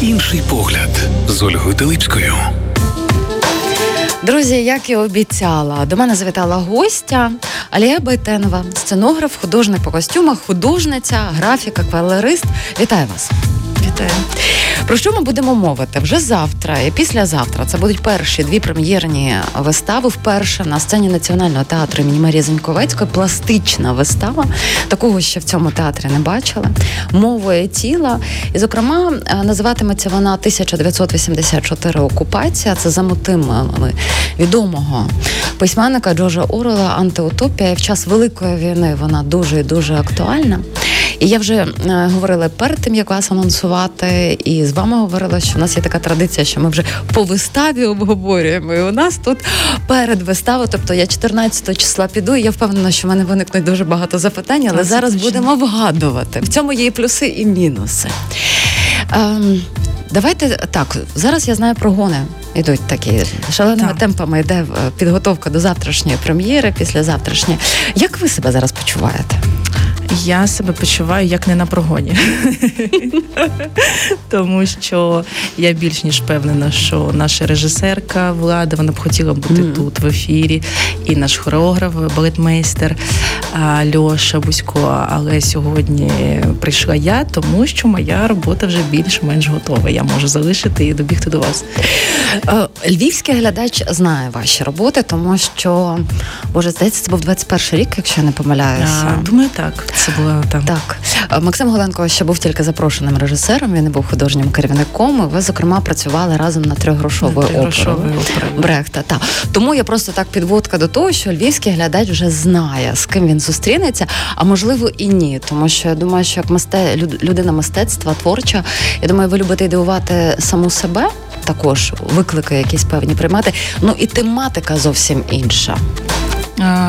Інший погляд з Ольгою Теличкою. Друзі, як і обіцяла, до мене завітала гостя Алія Байтенова, сценограф, художник по костюмах, художниця, графіка, аквареліст. Вітаю вас. Вітаю. Про що ми будемо мовити? Вже завтра і післязавтра це будуть перші дві прем'єрні вистави. Вперше на сцені Національного театру імені Марії Зеньковецької пластична вистава. Такого ще в цьому театрі не бачили. Мова і тіла. І, зокрема, називатиметься вона «1984. Окупація». Це за мотивами відомого письменника Джорджа Орела «Антиутопія». І в час Великої війни вона дуже і дуже актуальна. І я вже говорила перед тим, як вас анонсувати, і з вами говорила, що в нас є така традиція, що ми вже по виставі обговорюємо. І у нас тут перед виставою, тобто я 14 числа піду, і я впевнена, що в мене виникнуть дуже багато запитань, але зараз будемо вгадувати. В цьому є і плюси, і мінуси. Давайте так, зараз я знаю, прогони йдуть такі, шаленими темпами йде підготовка до завтрашньої прем'єри, післязавтрашньої. Як ви себе зараз почуваєте? Я себе почуваю як не на прогоні, тому що я більш ніж впевнена, що наша режисерка Влада, вона б хотіла бути тут в ефірі, і наш хореограф, балетмейстер Льоша Бусько, але сьогодні прийшла я, тому що моя робота вже більш-менш готова, я можу залишити і добігти до вас. Львівський глядач знає ваші роботи, тому що, боже, здається, це був 21 рік, якщо я не помиляюся. Думаю, так. Це була там. Так. Максим Голенко ще був тільки запрошеним режисером, він не був художнім керівником, і ви, зокрема, працювали разом над Тригрошовою оперою Брехта. Так. Тому я просто так підводка до того, що львівський глядач вже знає, з ким він зустрінеться, а можливо і ні. Тому що я думаю, що як людина мистецтва, творча, я думаю, ви любите дивувати саму себе, також виклики якісь певні приймати, ну і тематика зовсім інша.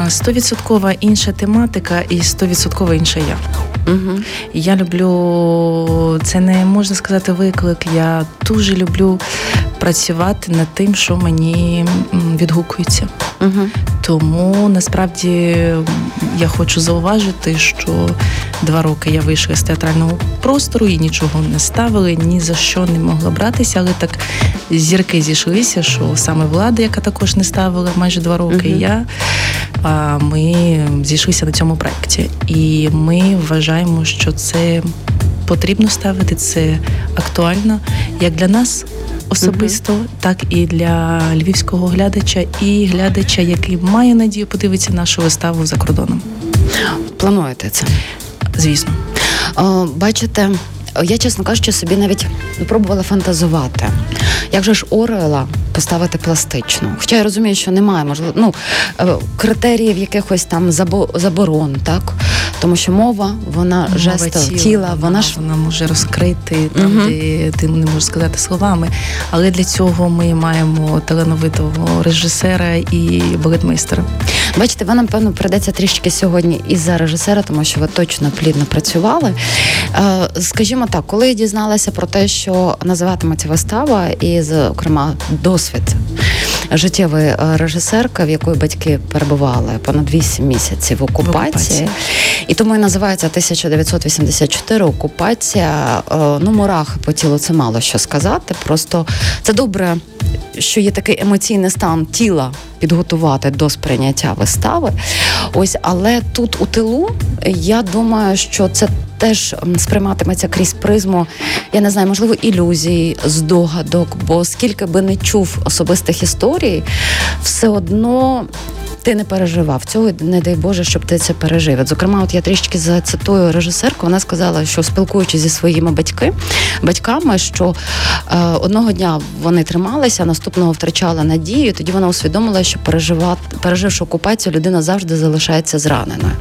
100% інша тематика і 100% інша я. Угу. Я люблю, це не можна сказати виклик, я дуже люблю працювати над тим, що мені відгукується. Угу. Тому, насправді, я хочу зауважити, що 2 роки я вийшла з театрального простору і нічого не ставили, ні за що не могла братися, але так зірки зійшлися, що саме Влада, яка також не ставила майже 2 роки, і я, ми зійшлися на цьому проєкті. І ми вважаємо, що це потрібно ставити, це актуально як для нас особисто, так і для львівського глядача, і глядача, який має надію подивитися нашу виставу за кордоном. Плануєте це? Звісно. Бачите, я, чесно кажучи, собі навіть пробувала фантазувати. Як же ж Орела поставити пластично? Хоча я розумію, що немає, можливо, критеріїв якихось там заборон, так? Тому що мова, вона жест тіла, вона може розкрити там, де ти не можеш сказати словами. Але для цього ми маємо талановитого режисера і балетмейстера. Бачите, вам, напевно, прийдеться трішки сьогодні і за режисера, тому що ви точно плідно працювали. Скажімо так, коли я дізналася про те, що називатиметься вистава, і, зокрема, досвід життєвої режисерки, в якої батьки перебували понад 8 місяців в окупації. І тому і називається «1984. Окупація». Ну, мурахи по тілу, це мало що сказати. Просто це добре, що є такий емоційний стан тіла підготувати до сприйняття вистави. Ось, але тут у тилу, я думаю, що це теж сприйматиметься крізь призму, я не знаю, можливо, ілюзій, здогадок, бо скільки би не чув особистих історій, все одно ти не переживав цього, не дай Боже, щоб ти це пережив. Зокрема, от я трішки зацитую режисерку, вона сказала, що спілкуючись зі своїми батьками, що одного дня вони трималися, наступного втрачала надію, тоді вона усвідомила, що переживши окупацію, людина завжди залишається зраненою.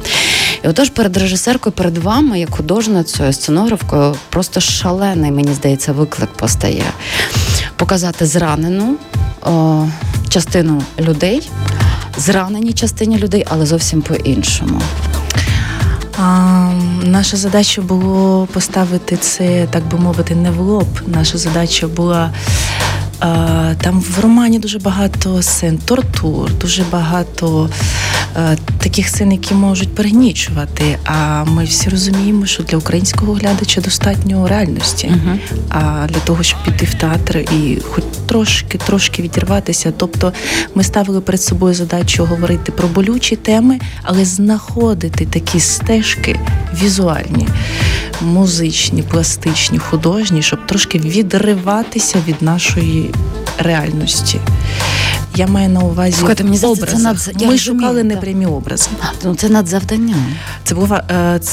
І отож перед режисеркою, перед вами, як художницею, сценографкою, просто шалений, мені здається, виклик постає. Показати зранену частину людей, зраненій частині людей, але зовсім по-іншому. Наша задача було поставити це, так би мовити, не в лоб. Наша задача була... Там в романі дуже багато сцен, тортур, дуже багато таких сцен, які можуть перегнічувати. А ми всі розуміємо, що для українського глядача достатньо реальності. А для того, щоб піти в театр і хоч трошки відірватися. Тобто ми ставили перед собою задачу говорити про болючі теми, але знаходити такі стежки візуальні, музичні, пластичні, художні, щоб трошки відриватися від нашої реальності. Я маю на увазі образи. Ми шукали непрямі образи. Це надзавдання.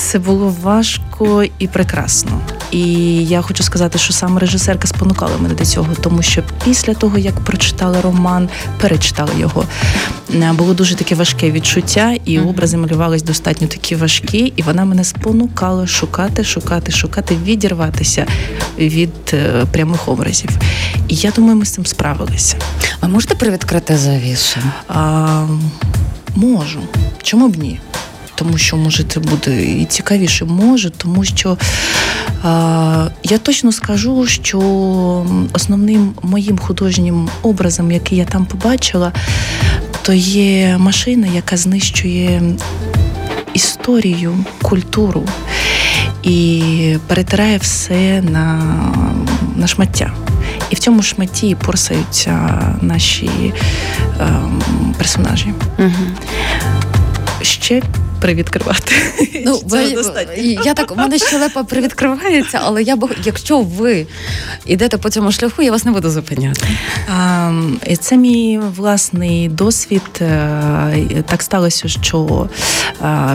Це було важко і прекрасно. І я хочу сказати, що саме режисерка спонукала мене до цього, тому що після того, як прочитала роман, перечитала його, було дуже таке важке відчуття, і образи малювались достатньо такі важкі, і вона мене спонукала шукати, відірватися від прямих образів. І я думаю, ми з цим справилися. А можете привідкрити завісу? Можу. Чому б ні? Тому що, може, це буде і цікавіше. Може, тому що я точно скажу, що основним моїм художнім образом, який я там побачила, то є машина, яка знищує історію, культуру і перетирає все на шмаття. І в цьому шматті порсаються наші персонажі. Угу. Ще привідкривати. Це достатньо. У мене щелепа привідкривається, але якщо ви йдете по цьому шляху, я вас не буду зупиняти. Це мій власний досвід. Так сталося, що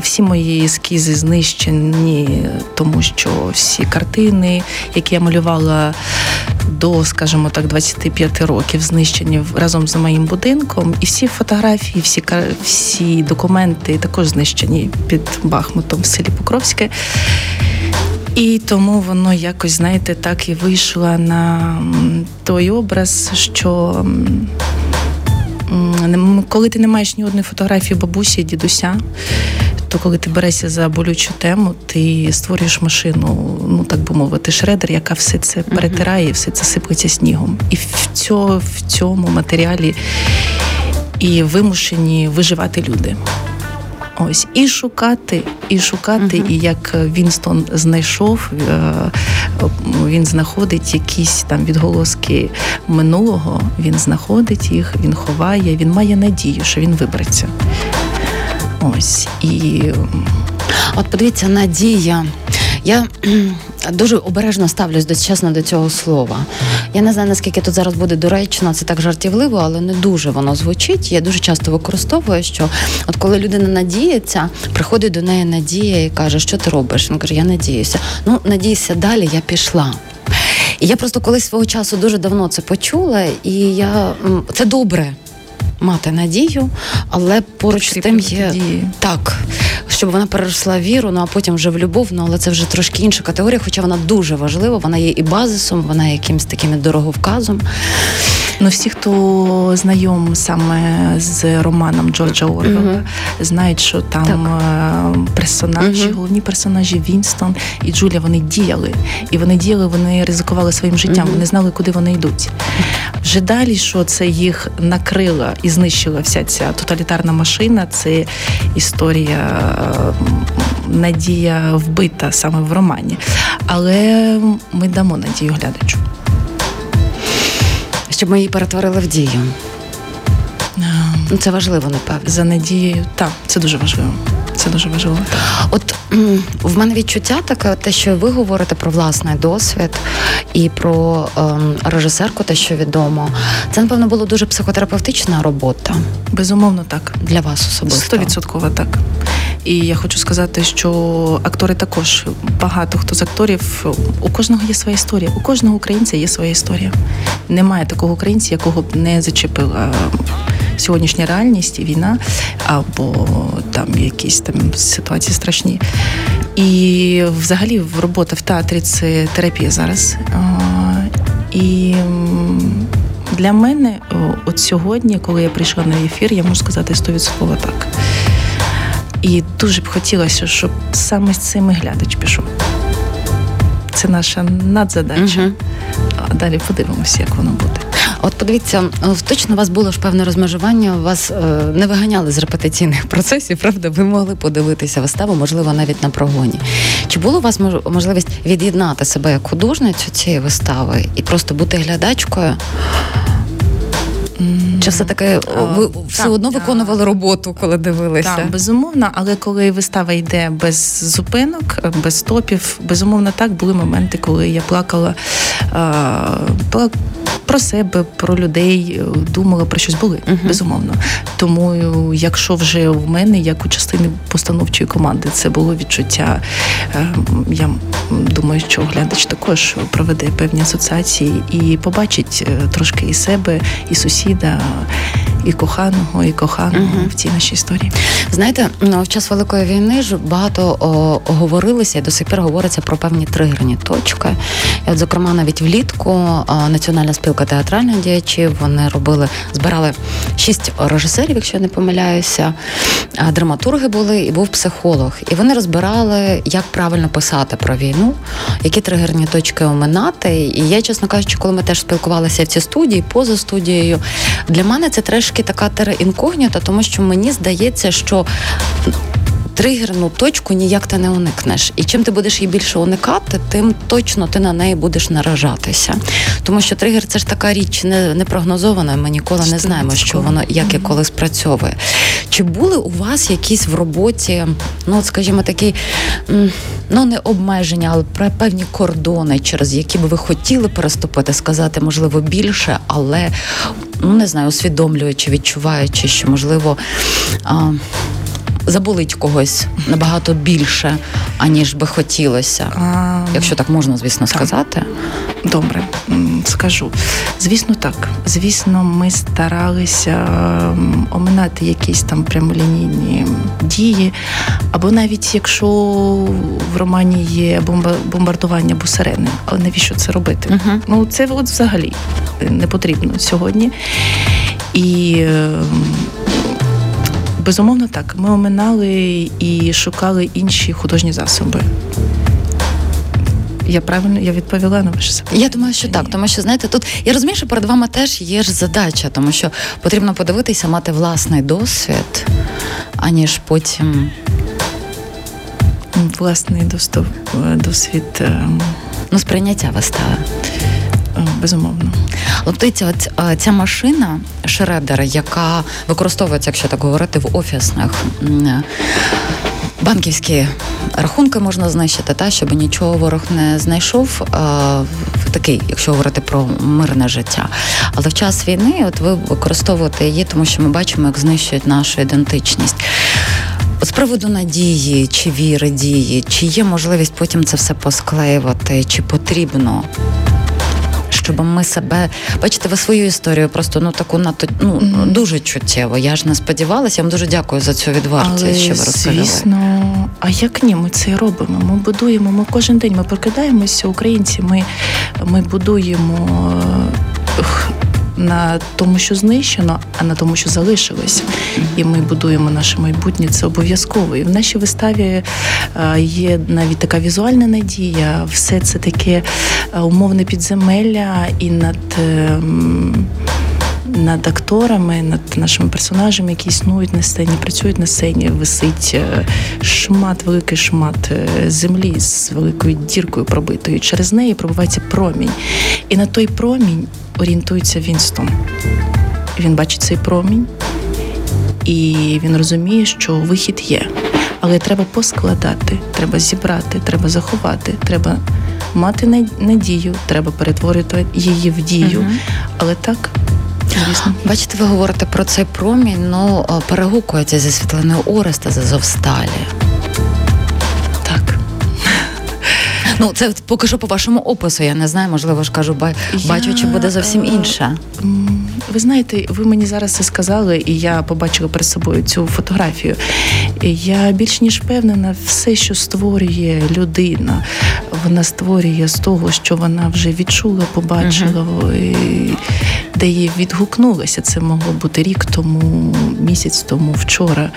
всі мої ескізи знищені, тому що всі картини, які я малювала до, скажімо так, 25 років, знищені разом з моїм будинком. І всі фотографії, всі документи також знищені під Бахмутом в селі Покровське. І тому воно якось, знаєте, так і вийшло на той образ, що коли ти не маєш ні одної фотографії бабусі, дідуся, то коли ти берешся за болючу тему, ти створюєш машину, так би мовити, шредер, яка все це перетирає, і все це сиплеться снігом. І в цьому матеріалі і вимушені виживати люди. Ось. І шукати, і як Вінстон знайшов, він знаходить якісь там відголоски минулого, він знаходить їх, він ховає, він має надію, що він вибереться. Ось. І от подивіться, надія. Я дуже обережно ставлюсь, чесно, до цього слова. Я не знаю, наскільки тут зараз буде доречно, це так жартівливо, але не дуже воно звучить. Я дуже часто використовую, що от коли людина надіється, приходить до неї надія і каже, що ти робиш? Він каже, я надіюся. Надійся далі, я пішла. І я просто колись свого часу дуже давно це почула, і це добре. Мати надію, але поруч з тим є так, щоб вона переросла віру, а потім вже в любов, але це вже трошки інша категорія, хоча вона дуже важлива, вона є і базисом, вона є якимось таким дороговказом. Всі, хто знайом саме з романом Джорджа Орвелла, знають, що там персонажі, головні персонажі Вінстон і Джулія, вони діяли, вони ризикували своїм життям, вони знали, куди вони йдуть. Вже далі, що це їх накрило і знищила вся ця тоталітарна машина, це історія, надія вбита саме в романі. Але ми дамо надію глядачу. Щоб ми її перетворили в дію. Це важливо, напевно. За надією, так, це дуже важливо. Це дуже важливо. От в мене відчуття таке, те, що ви говорите про власний досвід і про режисерку, те, що відомо. Це, напевно, була дуже психотерапевтична робота. Безумовно, так. Для вас особисто. 100% так. І я хочу сказати, що актори також, багато хто з акторів, у кожного є своя історія, у кожного українця є своя історія. Немає такого українця, якого б не зачепила сьогоднішня реальність і війна, або там якісь там ситуації страшні. І взагалі робота в театрі – це терапія зараз. І для мене от сьогодні, коли я прийшла на ефір, я можу сказати 100% так. І дуже б хотілося, щоб саме з цими глядач пішов. Це наша надзадача. Далі подивимося, як воно буде. От подивіться, точно у вас було ж певне розмежування, вас не виганяли з репетиційних процесів, правда? Ви могли подивитися виставу, можливо, навіть на прогоні. Чи була у вас можливість від'єднати себе як художницю цієї вистави і просто бути глядачкою? Чи все-таки ви все одно виконували роботу, коли дивилися? Так, безумовно, але коли вистава йде без зупинок, без стопів, безумовно, так, були моменти, коли я плакала про себе, про людей, думала про щось, були, безумовно. Тому, якщо вже в мене, як у частини постановчої команди, це було відчуття, я думаю, що глядач також проведе певні асоціації і побачить трошки і себе, і сусіда, і коханого, в цій нашій історії. Знаєте, в час Великої війни ж багато говорилося і до сих пір говориться про певні тригерні точки. І от, зокрема, навіть влітку Національна спілка театральних діячів, вони збирали 6 режисерів, якщо я не помиляюся, драматурги були і був психолог. І вони розбирали, як правильно писати про війну, які тригерні точки оминати. І я, чесно кажучи, коли ми теж спілкувалися в цій студії, поза студією, для мене це трошки така терра інкогніта, тому що мені здається, що тригерну точку ніяк ти не уникнеш. І чим ти будеш її більше уникати, тим точно ти на неї будеш наражатися. Тому що тригер – це ж така річ непрогнозована, ми ніколи не знаємо, що воно, як і коли спрацьовує. Чи були у вас якісь в роботі, скажімо, такі, не обмеження, але певні кордони, через які б ви хотіли переступити, сказати, можливо, більше, але, не знаю, усвідомлюючи, відчуваючи, що, можливо, заболить когось набагато більше, аніж би хотілося. Якщо так можна, звісно, сказати. Добре, скажу. Звісно, так. Звісно, ми старалися оминати якісь там прямолінійні дії. Або навіть якщо в романі є бомбардування або сирени. Але навіщо це робити? Це взагалі не потрібно сьогодні. І... безумовно, так. Ми оминали і шукали інші художні засоби. Я правильно відповіла на ваше запитання? Я думаю, що так, тому що, знаєте, тут, я розумію, що перед вами теж є ж задача, тому що потрібно подивитися, мати власний досвід, аніж потім... Власний досвід... сприйняття вистави. Безумовно. Лоптиця, ця машина Шредера, яка використовується, якщо так говорити, в офісних. Банківські рахунки можна знищити, щоб нічого ворог не знайшов, такий, якщо говорити про мирне життя. Але в час війни ви використовуєте її, тому що ми бачимо, як знищують нашу ідентичність. З приводу надії чи віри дії, чи є можливість потім це все посклеювати, чи потрібно... щоб ми себе... Бачите, ви свою історію просто, таку надто, дуже чуттєво. Я ж не сподівалася. Я вам дуже дякую за цю відвертість, що ви розповіли. Але, звісно, а як ні? Ми це і робимо. Ми будуємо, ми кожен день, ми прокидаємося, українці, ми будуємо на тому, що знищено, а на тому, що залишилось. І ми будуємо наше майбутнє, це обов'язково. І в нашій виставі є навіть така візуальна надія, все це таке умовне підземелля і над акторами, над нашими персонажами, які існують на сцені, працюють на сцені, висить великий шмат землі з великою діркою пробитою. Через неї пробивається промінь. І на той промінь орієнтується Вінстон. Він бачить цей промінь, і він розуміє, що вихід є. Але треба поскладати, треба зібрати, треба заховати, треба мати надію, треба перетворити її в дію. Але так... Звісно. Бачите, ви говорите про цей промінь, перегукується зі світлиною Ореста з Азовсталі. Так. Це поки що по вашому опису, я не знаю, можливо ж кажу, бачу, буде зовсім інше. Ви знаєте, ви мені зараз це сказали, і я побачила перед собою цю фотографію. Я більш ніж впевнена, все, що створює людина, вона створює з того, що вона вже відчула, побачила, де їй відгукнулося. Це могло бути рік тому, місяць тому, вчора.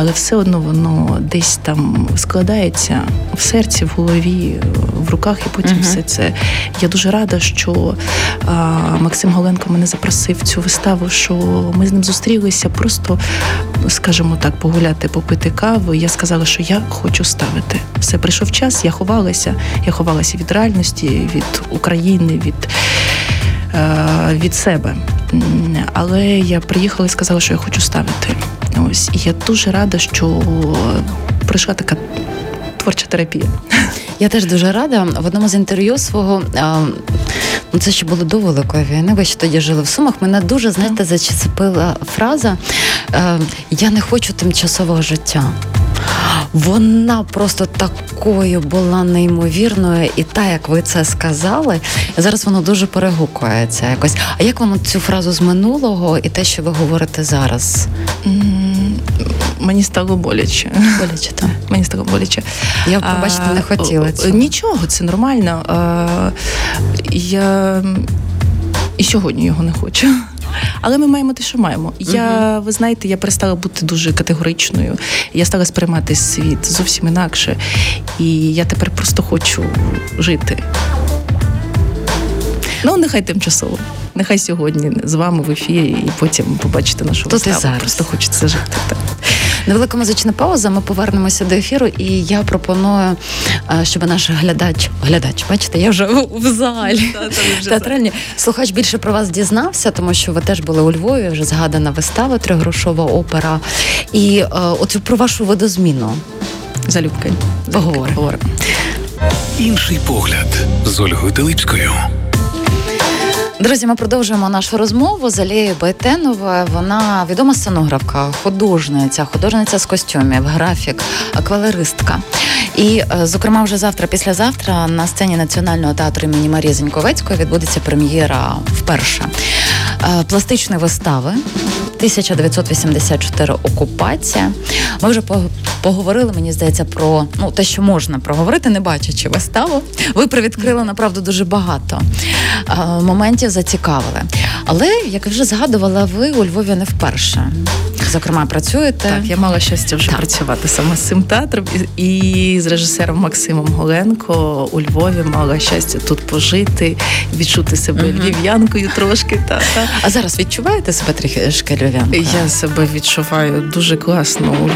але все одно воно десь там складається в серці, в голові, в руках, і потім все це. Я дуже рада, що Максим Голенко мене запросив цю виставу, що ми з ним зустрілися просто, скажімо так, погуляти, попити каву. Я сказала, що я хочу ставити. Все, прийшов час, я ховалася від реальності, від України, від себе. Але я приїхала і сказала, що я хочу ставити. Ось. І я дуже рада, що прийшла така творча терапія. Я теж дуже рада. В одному з інтерв'ю свого, це ще було до Великої війни, ви ще тоді жили в Сумах, мене дуже, знаєте, зачепила фраза «Я не хочу тимчасового життя». Вона просто такою була неймовірною, і та, як ви це сказали, зараз воно дуже перегукується якось. А як вам цю фразу з минулого і те, що ви говорите зараз? Мені стало боляче. Боляче, так. Мені стало боляче. Я, пробачте, не хотіла цього. Нічого, це нормально. Я і сьогодні його не хочу. Але ми маємо те, що маємо. Я, ви знаєте, я перестала бути дуже категоричною. Я стала сприймати світ зовсім інакше. І я тепер просто хочу жити. Ну, нехай тимчасово. Нехай сьогодні з вами в ефірі, і потім побачите нашу виставу. Просто хочеться жити. Так. Невелика музична пауза, ми повернемося до ефіру, і я пропоную, щоб наш глядач, бачите, я вже в залі театральній, слухач більше про вас дізнався, тому що ви теж були у Львові, вже згадана вистава «Тригрошова опера», і оцю про вашу видозміну. Залюбки. Поговоримо. Інший погляд з Ольгою Теличкою. Друзі, ми продовжуємо нашу розмову з Алією Байтеновою. Вона відома сценографка, художниця з костюмів, графік, аквалеристка. І, зокрема, вже завтра, післязавтра на сцені Національного театру імені Марії Зеньковецької відбудеться прем'єра вперше пластичної вистави «1984. Окупація». Ми вже поговорили, мені здається, про те, що можна проговорити, не бачачи виставу. Ви привідкрили, направду, дуже багато моментів, зацікавили. Але, як вже згадувала, ви у Львові не вперше. Зокрема, працюєте. Так, я мала щастя вже працювати саме з цим театром. І з режисером Максимом Голенко у Львові мала щастя тут пожити, відчути себе львів'янкою трошки. Та. А зараз відчуваєте себе трішки львів'янкою? Я себе відчуваю дуже класно у Львові.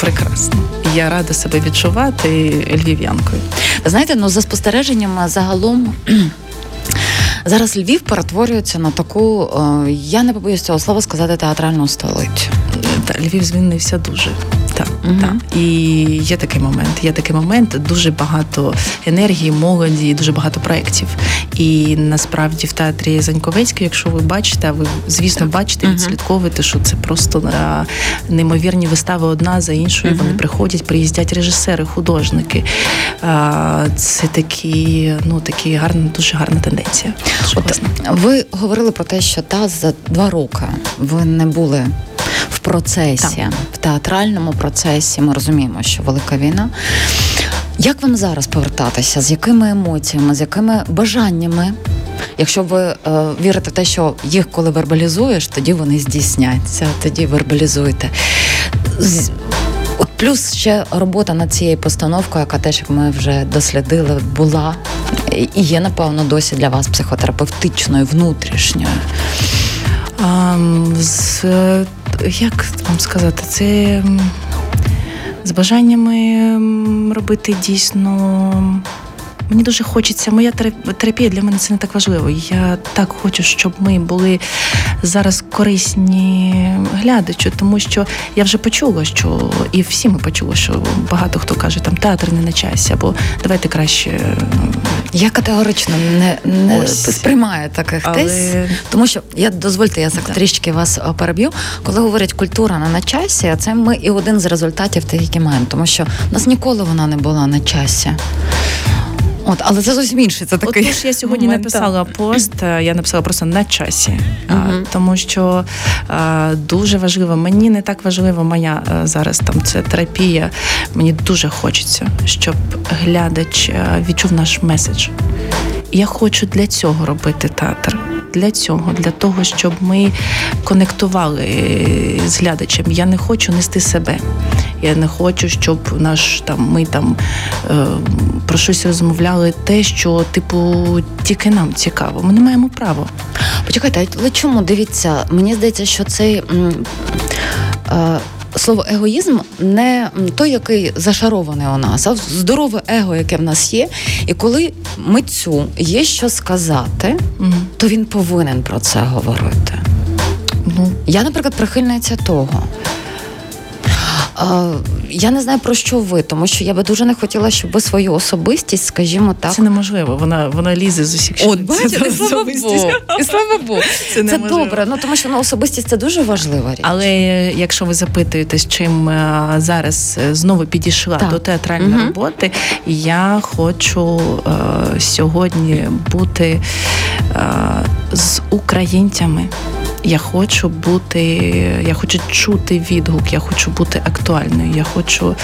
Прекрасно. Я рада себе відчувати львів'янкою. Знаєте, за спостереженнями загалом... Зараз Львів перетворюється на таку, я не побоюсь цього слова сказати, театральну столицю. Львів змінився дуже. Так. І є такий момент, дуже багато енергії, молоді, дуже багато проєктів. І насправді в театрі Зеньковецької, якщо ви бачите, а ви, звісно, бачите, відслідковуєте, що це просто неймовірні вистави одна за іншою. Вони приходять, приїздять режисери, художники. Це такі гарні, дуже гарна тенденція. От, ви говорили про те, що за 2 роки ви не були в процесі, в театральному процесі. Ми розуміємо, що велика війна. Як вам зараз повертатися? З якими емоціями, з якими бажаннями? Якщо ви вірите в те, що їх коли вербалізуєш, тоді вони здійсняться, тоді вербалізуєте. Плюс ще робота над цією постановкою, яка теж, як ми вже дослідили, була і є, напевно, досі для вас психотерапевтичною, внутрішньою. Як вам сказати, це з бажаннями робити дійсно... Мені дуже хочеться, моя терапія для мене це не так важливо. Я так хочу, щоб ми були зараз корисні глядачу, тому що я вже почула, що і всі ми почули, що багато хто каже, там театр не на часі, або давайте краще. Я категорично не сприймаю таких тез, тому що дозвольте, я трішки вас переб'ю. Коли говорять культура не на часі, а це ми і один з результатів тих, які маємо, тому що в нас ніколи вона не була на часі. Але це зовсім інше. Це такий. Отож, я сьогодні написала пост, я написала просто на часі, тому що дуже важливо, мені не так важлива моя зараз там це терапія. Мені дуже хочеться, щоб глядач відчув наш меседж. Я хочу для цього робити театр. для цього, для того, щоб ми конектували з глядачем. Я не хочу нести себе. Я не хочу, щоб про щось розмовляли те, що, тільки нам цікаво. Ми не маємо права. Почекайте, але чому? Дивіться, мені здається, що цей... Слово «егоїзм» не той, який зашарований у нас, а здорове его, яке в нас є. І коли митцю є що сказати, то він повинен про це говорити. Я, наприклад, прихильниця того. Я не знаю, про що ви, тому що я би дуже не хотіла, щоб ви свою особистість, скажімо так... Це неможливо, вона лізе з усіх... От, бачите, і слава Богу, і слава Богу. Це добре, тому що особистість – це дуже важлива річ. Але якщо ви запитуєте, з чим зараз знову підійшла до театральної роботи, я хочу сьогодні бути з українцями. Я хочу чути відгук, я хочу бути актуальною, я хочу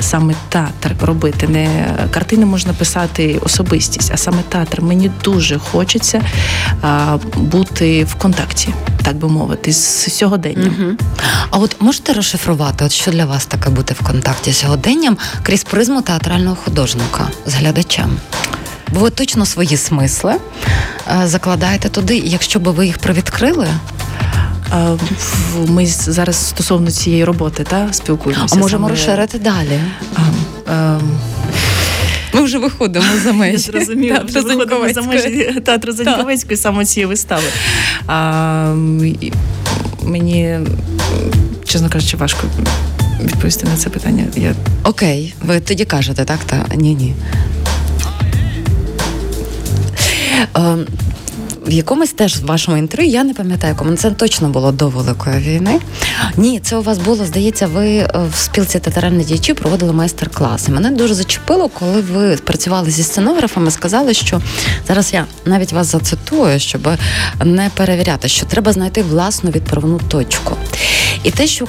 саме театр робити. Не картини можна писати особистість, а саме театр. Мені дуже хочеться бути в контакті, так би мовити, з сьогоденням. Угу. А от можете розшифрувати, що для вас таке бути в контакті з сьогоденням крізь призму театрального художника з глядачем? Бо ви точно свої смисли закладаєте туди, якщо б ви їх привідкрили? Ми зараз стосовно цієї роботи спілкуємося. А можемо розширити далі. Ми вже виходимо за межі. Я зрозуміла, вже виходимо за межі театру Зеньковецької, саме цієї вистави. Мені, чесно кажучи, важко відповісти на це питання. Окей, ви тоді кажете, так? Ні. В якомусь теж вашому інтерв'ю, я не пам'ятаю, кому це точно було до Великої війни. Ні, це у вас було, здається, ви в спілці театральних діячів проводили майстер-класи. Мене дуже зачепило, коли ви працювали зі сценографами, сказали, що, зараз я навіть вас зацитую, щоб не перевіряти, що треба знайти власну відправну точку. І те, що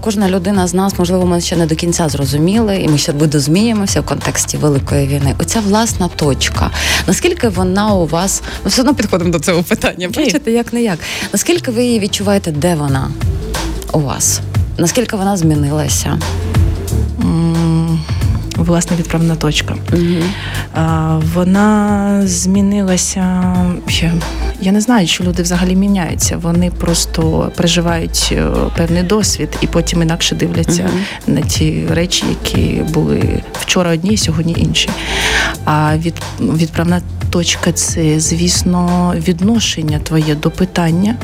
кожна людина з нас, можливо, ми ще не до кінця зрозуміли, і ми ще видозміємося в контексті Великої війни. Оця власна точка. Наскільки вона у вас... Ми все одно підходимо до цього питання. Бачите, як-не-як. Наскільки ви її відчуваєте, де вона у вас? Наскільки вона змінилася? Власне, відправна точка. Вона змінилася... Я не знаю, що люди взагалі міняються. Вони просто переживають певний досвід і потім інакше дивляться на ті речі, які були вчора одні, і сьогодні інші. А відправна точка – це, звісно, відношення твоє до питання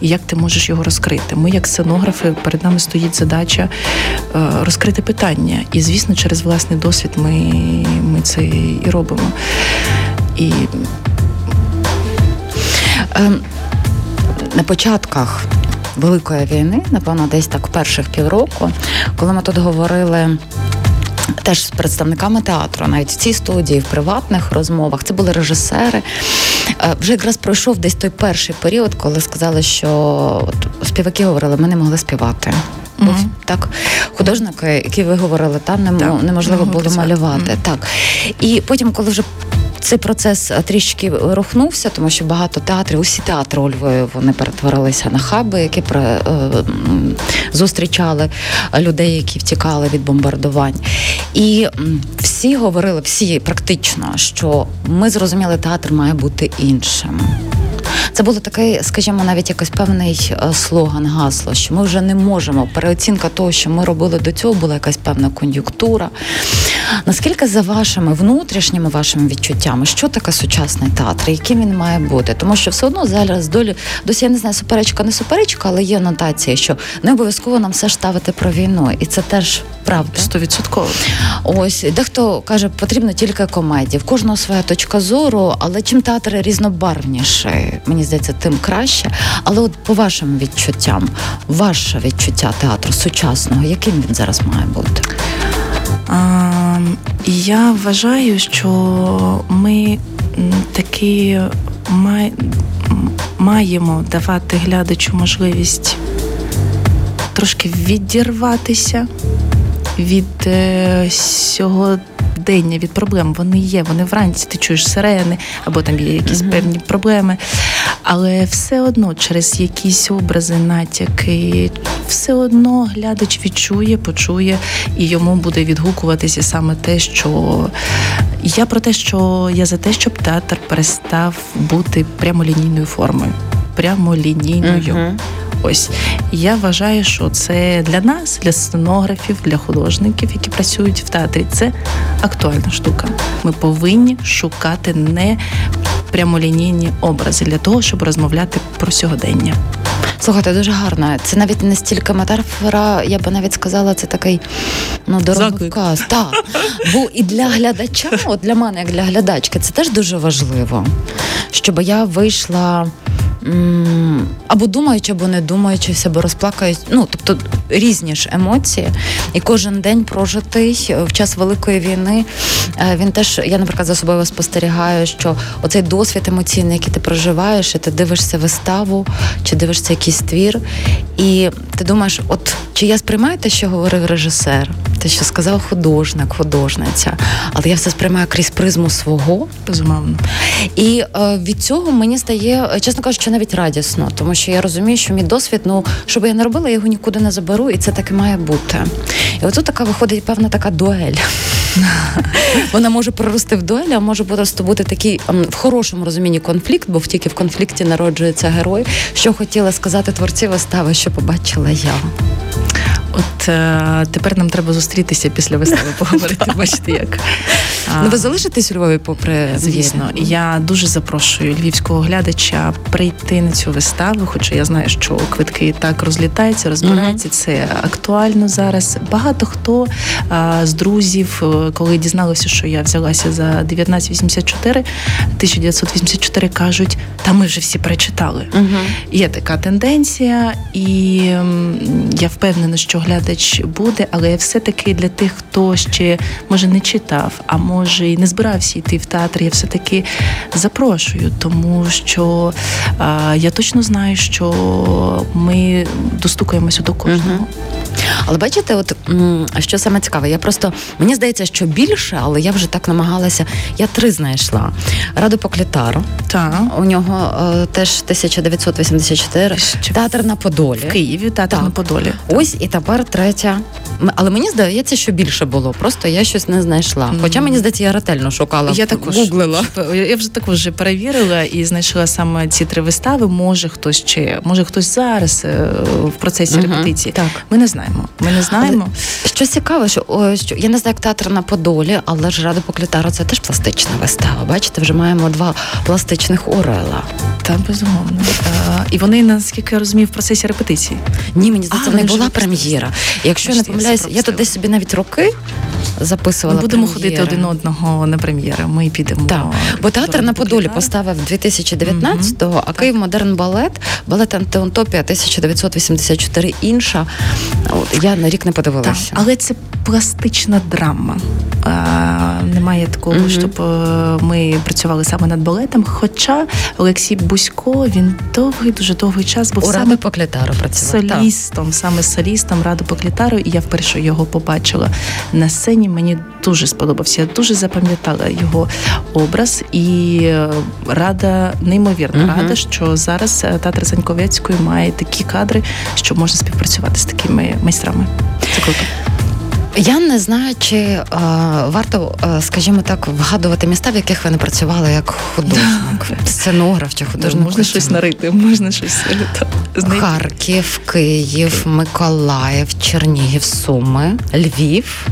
і як ти можеш його розкрити. Ми, як сценографи, перед нами стоїть задача розкрити питання. І, звісно, через власний досвід ми це і робимо. І... На початках Великої війни, напевно, десь так перших півроку, коли ми тут говорили теж з представниками театру, навіть в цій студії, в приватних розмовах, це були режисери, вже якраз пройшов десь той перший період, коли сказали, що співаки говорили, ми не могли співати. Так, художники, які ви говорили, неможливо було малювати. Так. І потім, коли вже цей процес трішки рухнувся, тому що багато театрів, усі театри у Львові, вони перетворилися на хаби, які зустрічали людей, які втікали від бомбардувань. І всі говорили, всі практично, що ми зрозуміли, театр має бути іншим. Це було такий, скажімо, навіть якийсь певний слоган, гасло, що ми вже не можемо. Переоцінка того, що ми робили до цього, була якась певна кон'юнктура. Наскільки за вашими внутрішніми вашими відчуттями, що таке сучасний театр, яким він має бути? Тому що все одно зараз досі, я не знаю, суперечка, не суперечка, але є нотації, що не обов'язково нам все ж ставити про війну. І це теж правда. 100%. Ось, дехто каже, потрібно тільки комедії. В кожного своя точка зору, але чим театр різнобарвніший, мені здається, тим краще. Але от по вашим відчуттям, ваше відчуття театру сучасного, яким він зараз має бути? Я вважаю, що ми таки маємо давати глядачу можливість трошки відірватися від сьогодення, від проблем. Вони є, вони вранці, ти чуєш сирени, або там є якісь певні проблеми. Але все одно через якісь образи, натяки, все одно глядач відчує, почує, і йому буде відгукуватися саме те, що... Я за те, щоб театр перестав бути прямолінійною формою. Прямолінійною. Uh-huh. Ось. Я вважаю, що це для нас, для сценографів, для художників, які працюють в театрі, це актуальна штука. Ми повинні шукати не прямолінійні образи для того, щоб розмовляти про сьогодення. Слухайте, дуже гарно. Це навіть не стільки метафора, я би навіть сказала, це такий, дороговказ. Так. Бо і для глядача, от для мене, як для глядачки, це теж дуже важливо, щоб я вийшла або думаючи, або не думаючи, або розплакаючи. Тобто різні ж емоції. І кожен день прожитий в час Великої війни, він теж, я, наприклад, за собою спостерігаю, що оцей досвід емоційний, який ти проживаєш, і ти дивишся виставу, чи дивишся якийсь твір, і ти думаєш, от чи я сприймаю те, що говорив режисер, те, що сказав художник, художниця, але я все сприймаю крізь призму свого. Безумовно. І від цього мені стає, чесно кажучи, навіть радісно, тому що я розумію, що мій досвід, що би я не робила, я його нікуди не заберу, і це так і має бути. І отут така виходить певна така дуель. Вона може прорости в дуель, а може просто бути такий в хорошому розумінні конфлікт, бо тільки в конфлікті народжується герой. Що хотіла сказати творці вистави, що побачила я. От тепер нам треба зустрітися після вистави, поговорити, бачите як. Ви залишитесь у Львові попри... Звісно. Я дуже запрошую львівського глядача прийти на цю виставу, хоча я знаю, що квитки і так розлітаються, розбираються, це актуально зараз. Багато хто з друзів, коли дізналися, що я взялася за 1984, кажуть, та ми вже всі прочитали. Є така тенденція, і я впевнена, що глядач буде, але все-таки для тих, хто ще, може, не читав, а може, і не збирався йти в театр, я все-таки запрошую, тому що я точно знаю, що ми достукаємося до кожного. Але бачите, що саме цікаве, мені здається, що більше, але я вже так намагалася, я 3 знайшла. Раду Поклітару, у нього теж 1984, театр на Подолі. В Києві театр на Подолі. Ось і тепер 3. Але мені здається, що більше було, просто я щось не знайшла. Хоча, мені здається, я ретельно шукала, гуглила. Я вже також перевірила і знайшла саме ці 3 вистави, може хтось зараз в процесі репетиції. Ми не знаємо. Щось цікаве, що я не знаю, як театр на Подолі, але ж Рада Поклітару – це теж пластична вистава. Бачите, вже маємо 2 пластичних Орела. Та, безумовно. І вони, наскільки я розумію, в процесі репетиції. Ні, мені здається, не була прем'єра. Якщо я не помиляюся, я тут десь собі навіть роки записувала. Ми будемо ходити один одного на прем'єри. Ми підемо. Так, бо театр на Подолі поставив 2019-го, а Київ Модерн балет Антиутопія 1984 інша. Я на рік не подивилася. Але це пластична драма. Немає такого, щоб ми працювали саме над балетом. Хоча Олексій Бузько, він дуже довгий час був саме солістом Ради Поклітару, і я вперше його побачила на сцені. Мені дуже сподобався. Я дуже запам'ятала його образ і рада, неймовірно рада, що зараз театр Зеньковецької має такі кадри, що можна співпрацювати з такими майстрами. Це круто. Я не знаю, чи варто, скажімо так, вгадувати міста, в яких ви не працювали як художник, сценограф чи художник. Можна щось нарити, можна щось знайти. Харків, Київ, Миколаїв, Чернігів, Суми, Львів.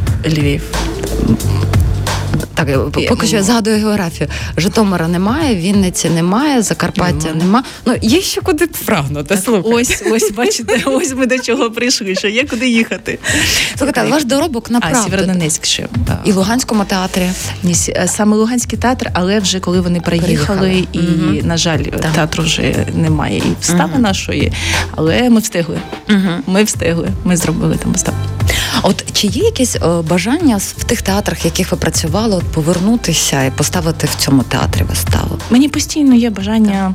Так, поки що я згадую географію. Житомира немає, Вінниці немає, Закарпаття немає. Є ще куди прагнути, слухайте. Ось, бачите, ось ми до чого прийшли, що є куди їхати. Слухайте, ваш доробок направду. Сєвєродонецьк ще. І Луганському театрі. Ні, саме Луганський театр, але вже коли вони приїхали, і, на жаль, театру вже немає і вистави нашої, але ми встигли. Ми зробили там виставу. От чи є якесь бажання в тих театрах, в яких ви працювали, от повернутися і поставити в цьому театрі виставу? Мені постійно є бажання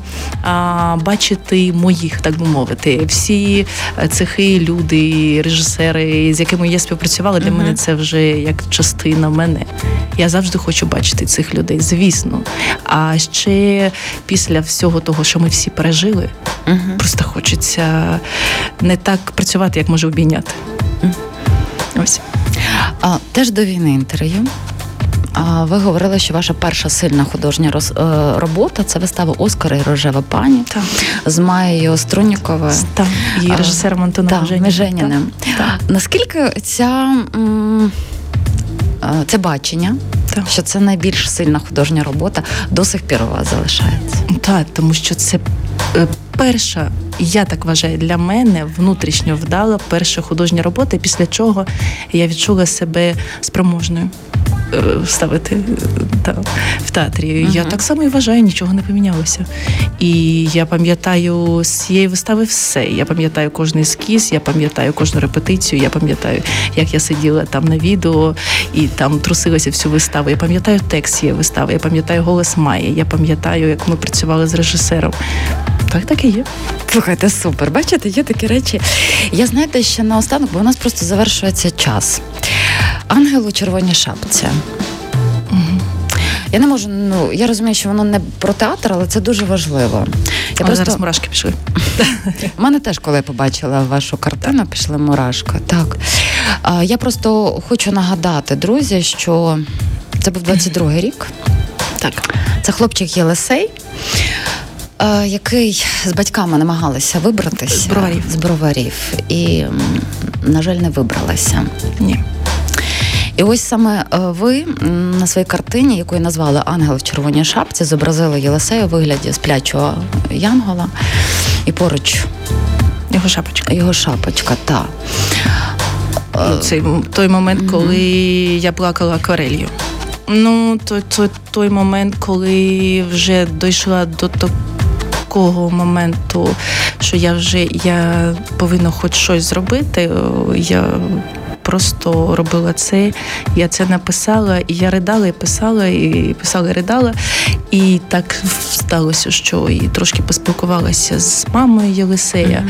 бачити моїх, так би мовити, всі цехи, люди, режисери, з якими я співпрацювала, для мене це вже як частина мене. Я завжди хочу бачити цих людей, звісно. А ще після всього того, що ми всі пережили, просто хочеться не так працювати, як може обійняти. Ось. Теж до війни інтерв'ю. Ви говорили, що ваша перша сильна художня робота – це вистава «Оскар і рожева пані» з Маєю Струнніковою. Так, і режисером Антоном Меженіним. Наскільки це бачення, що це найбільш сильна художня робота, до сих пір у вас залишається? Так, тому що це перша, я так вважаю, для мене внутрішньо вдала перша художня робота, після чого я відчула себе спроможною ставити в театрі. Я так само і вважаю, нічого не помінялося. І я пам'ятаю з цієї вистави все. Я пам'ятаю кожний ескіз, я пам'ятаю кожну репетицію, я пам'ятаю, як я сиділа там на відео і там трусилася всю виставу. Я пам'ятаю текст цієї вистави, я пам'ятаю голос Майї, я пам'ятаю, як ми працювали з режисером. Так і є. Слухайте, супер. Бачите, є такі речі. Я, знаєте, ще наостанок, бо у нас просто завершується час. «Ангел у червоній шапці». Я не можу, я розумію, що воно не про театр, але це дуже важливо. Зараз мурашки пішли. У мене теж, коли я побачила вашу картину, пішли мурашки. Так. Я просто хочу нагадати, друзі, що це був 22-й рік. Так. Це хлопчик Єлисей, який з батьками намагалися вибратися з Броварів. І, на жаль, не вибралася. Ні. І ось саме ви на своїй картині, яку я назвала «Ангел в червоній шапці», зобразили Єлисея у вигляді сплячого янгола. І поруч його шапочка. Його шапочка, так. Це той момент, коли я плакала акварелью. Той момент, коли вже дійшла до такого моменту, що я повинна хоч щось зробити. Я просто робила це, я це написала, і я ридала, і писала, і ридала. І так сталося, що і трошки поспілкувалася з мамою Єлисея.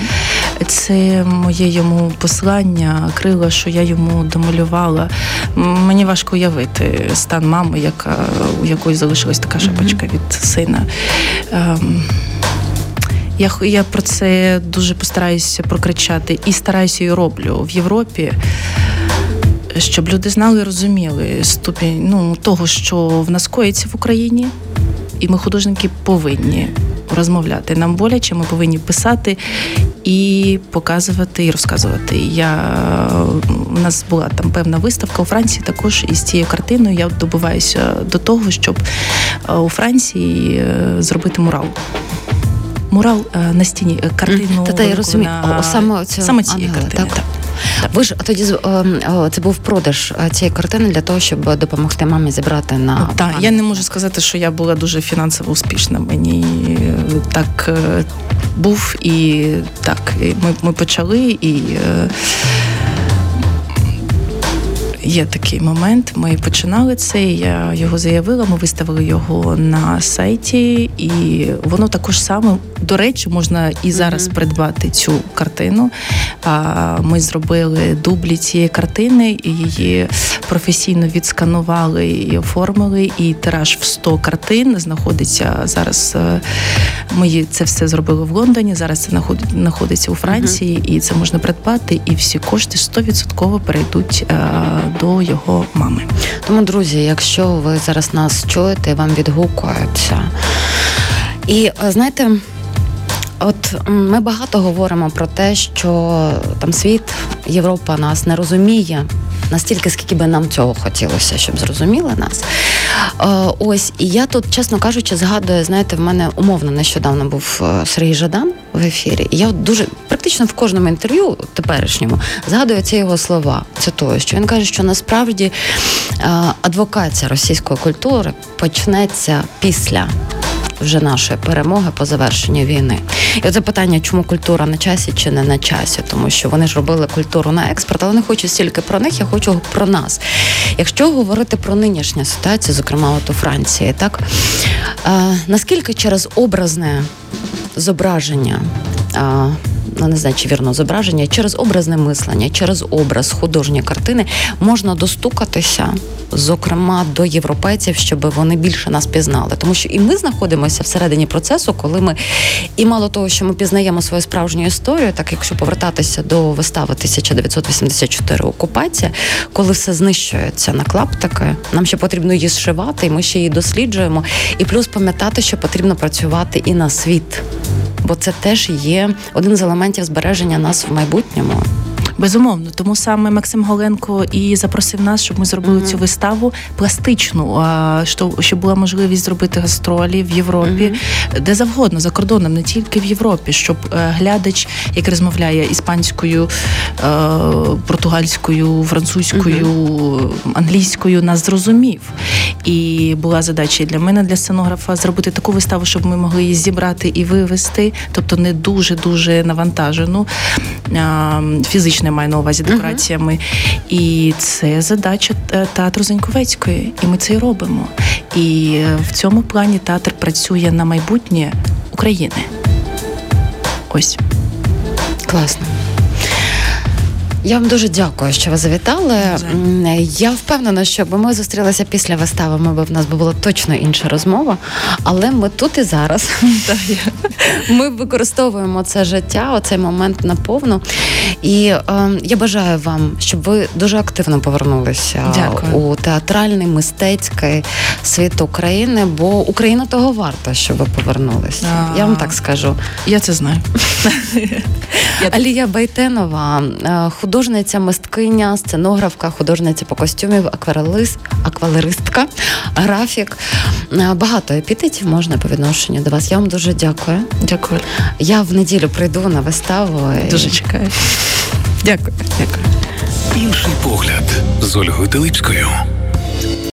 Це моє йому послання, крила, що я йому домалювала. Мені важко уявити стан мами, у якої залишилась така шапочка від сина. Я про це дуже постараюся прокричати і стараюся, і роблю в Європі, щоб люди знали і розуміли ступінь того, що в нас коїться в Україні, і ми, художники, повинні розмовляти. Нам боляче, ми повинні писати і показувати, і розказувати. У нас була там певна виставка у Франції, також із цією картиною я добиваюся до того, щоб у Франції зробити мурал. Мурал на стіні, картину. Я розумію, саме цієї картини. Так. Так. Ви ж тоді, це був продаж цієї картини для того, щоб допомогти мамі зібрати на... Так, я не можу сказати, що я була дуже фінансово успішна. Мені так був, і так, ми почали, і є такий момент, ми починали це, я його заявила, ми виставили його на сайті, і воно також саме, до речі, можна і зараз придбати цю картину. Ми зробили дублі цієї картини, її професійно відсканували і оформили, і тираж в 100 картин знаходиться зараз, ми це все зробили в Лондоні, зараз це знаходиться у Франції, і це можна придбати, і всі кошти 100% перейдуть до його мами. Тому, друзі, якщо ви зараз нас чуєте, вам відгукується. І, знаєте, от ми багато говоримо про те, що там світ, Європа нас не розуміє настільки, скільки би нам цього хотілося, щоб зрозуміли нас. Ось, і я тут, чесно кажучи, згадую, знаєте, в мене умовно нещодавно був Сергій Жадан в ефірі. І я дуже, практично в кожному інтерв'ю теперішньому, згадую ці його слова, цитую, що він каже, що насправді адвокація російської культури почнеться після вже нашої перемоги по завершенню війни. І оце питання, чому культура на часі чи не на часі, тому що вони ж робили культуру на експорт, але не хочу стільки про них, я хочу про нас. Якщо говорити про нинішню ситуацію, зокрема от у Франції, так, наскільки через образне зображення, не знаю, чи вірно зображення, через образне мислення, через образ художньої картини можна достукатися, зокрема, до європейців, щоб вони більше нас пізнали. Тому що і ми знаходимося всередині процесу, коли ми, і мало того, що ми пізнаємо свою справжню історію, так якщо повертатися до вистави 1984 «Окупація», коли все знищується на клаптики, нам ще потрібно її зшивати, і ми ще її досліджуємо. І плюс пам'ятати, що потрібно працювати і на світ. Бо це теж є один з елементів збереження нас в майбутньому. Безумовно. Тому саме Максим Голенко і запросив нас, щоб ми зробили цю виставу пластичну, щоб була можливість зробити гастролі в Європі, де завгодно, за кордоном, не тільки в Європі, щоб глядач, який розмовляє іспанською, португальською, французькою, англійською, нас зрозумів. І була задача для мене, для сценографа, зробити таку виставу, щоб ми могли її зібрати і вивести, тобто не дуже-дуже навантажену, фізично маю на увазі декораціями. І це задача театру Зеньковецької, і ми це й робимо. І в цьому плані театр працює на майбутнє України. Ось. Класно. Я вам дуже дякую, що ви завітали. Я впевнена, що якби ми зустрілися після вистави, в нас би була точно інша розмова. Але ми тут і зараз. Ми використовуємо це життя, оцей момент наповну. І я бажаю вам, щоб ви дуже активно повернулися у театральний, мистецький світ України, бо Україна того варта, щоб ви повернулися. Я вам так скажу. Я це знаю. Алія Байтенова, художниця, мисткиня, сценографка, художниця по костюмів, аквалеристка, графік. Багато епітетів можна по відношенню до вас. Я вам дуже дякую. Дякую. Я в неділю прийду на виставу. Дуже чекаю. Дякую. Інший погляд з Ольгою Теличкою.